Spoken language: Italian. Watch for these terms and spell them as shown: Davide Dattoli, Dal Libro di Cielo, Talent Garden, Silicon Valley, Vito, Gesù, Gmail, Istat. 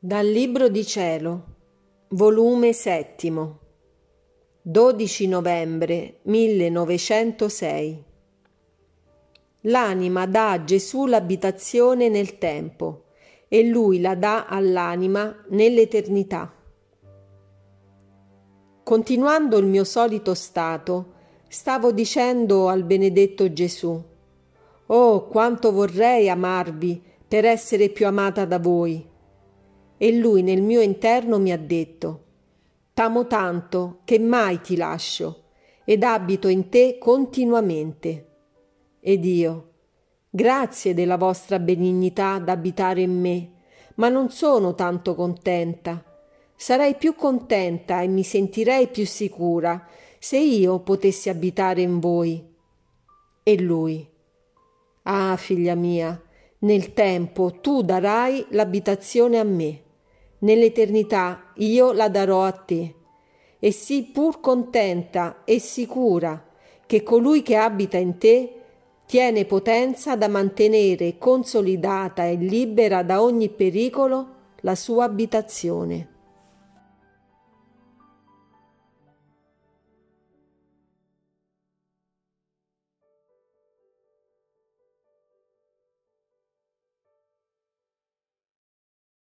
Dal Libro di Cielo, volume 7, 12 novembre 1906. L'anima dà a Gesù l'abitazione nel tempo e Lui la dà all'anima nell'eternità. Continuando il mio solito stato, stavo dicendo al benedetto Gesù: «Oh, quanto vorrei amarvi per essere più amata da voi!» E Lui nel mio interno mi ha detto: «T'amo tanto che mai ti lascio ed abito in te continuamente». Ed io: «Grazie della vostra benignità d'abitare in me, ma non sono tanto contenta. Sarei più contenta e mi sentirei più sicura se io potessi abitare in voi». E Lui: «Ah, figlia mia, nel tempo tu darai l'abitazione a me. Nell'eternità io la darò a te, e sii pur contenta e sicura che colui che abita in te tiene potenza da mantenere consolidata e libera da ogni pericolo la sua abitazione».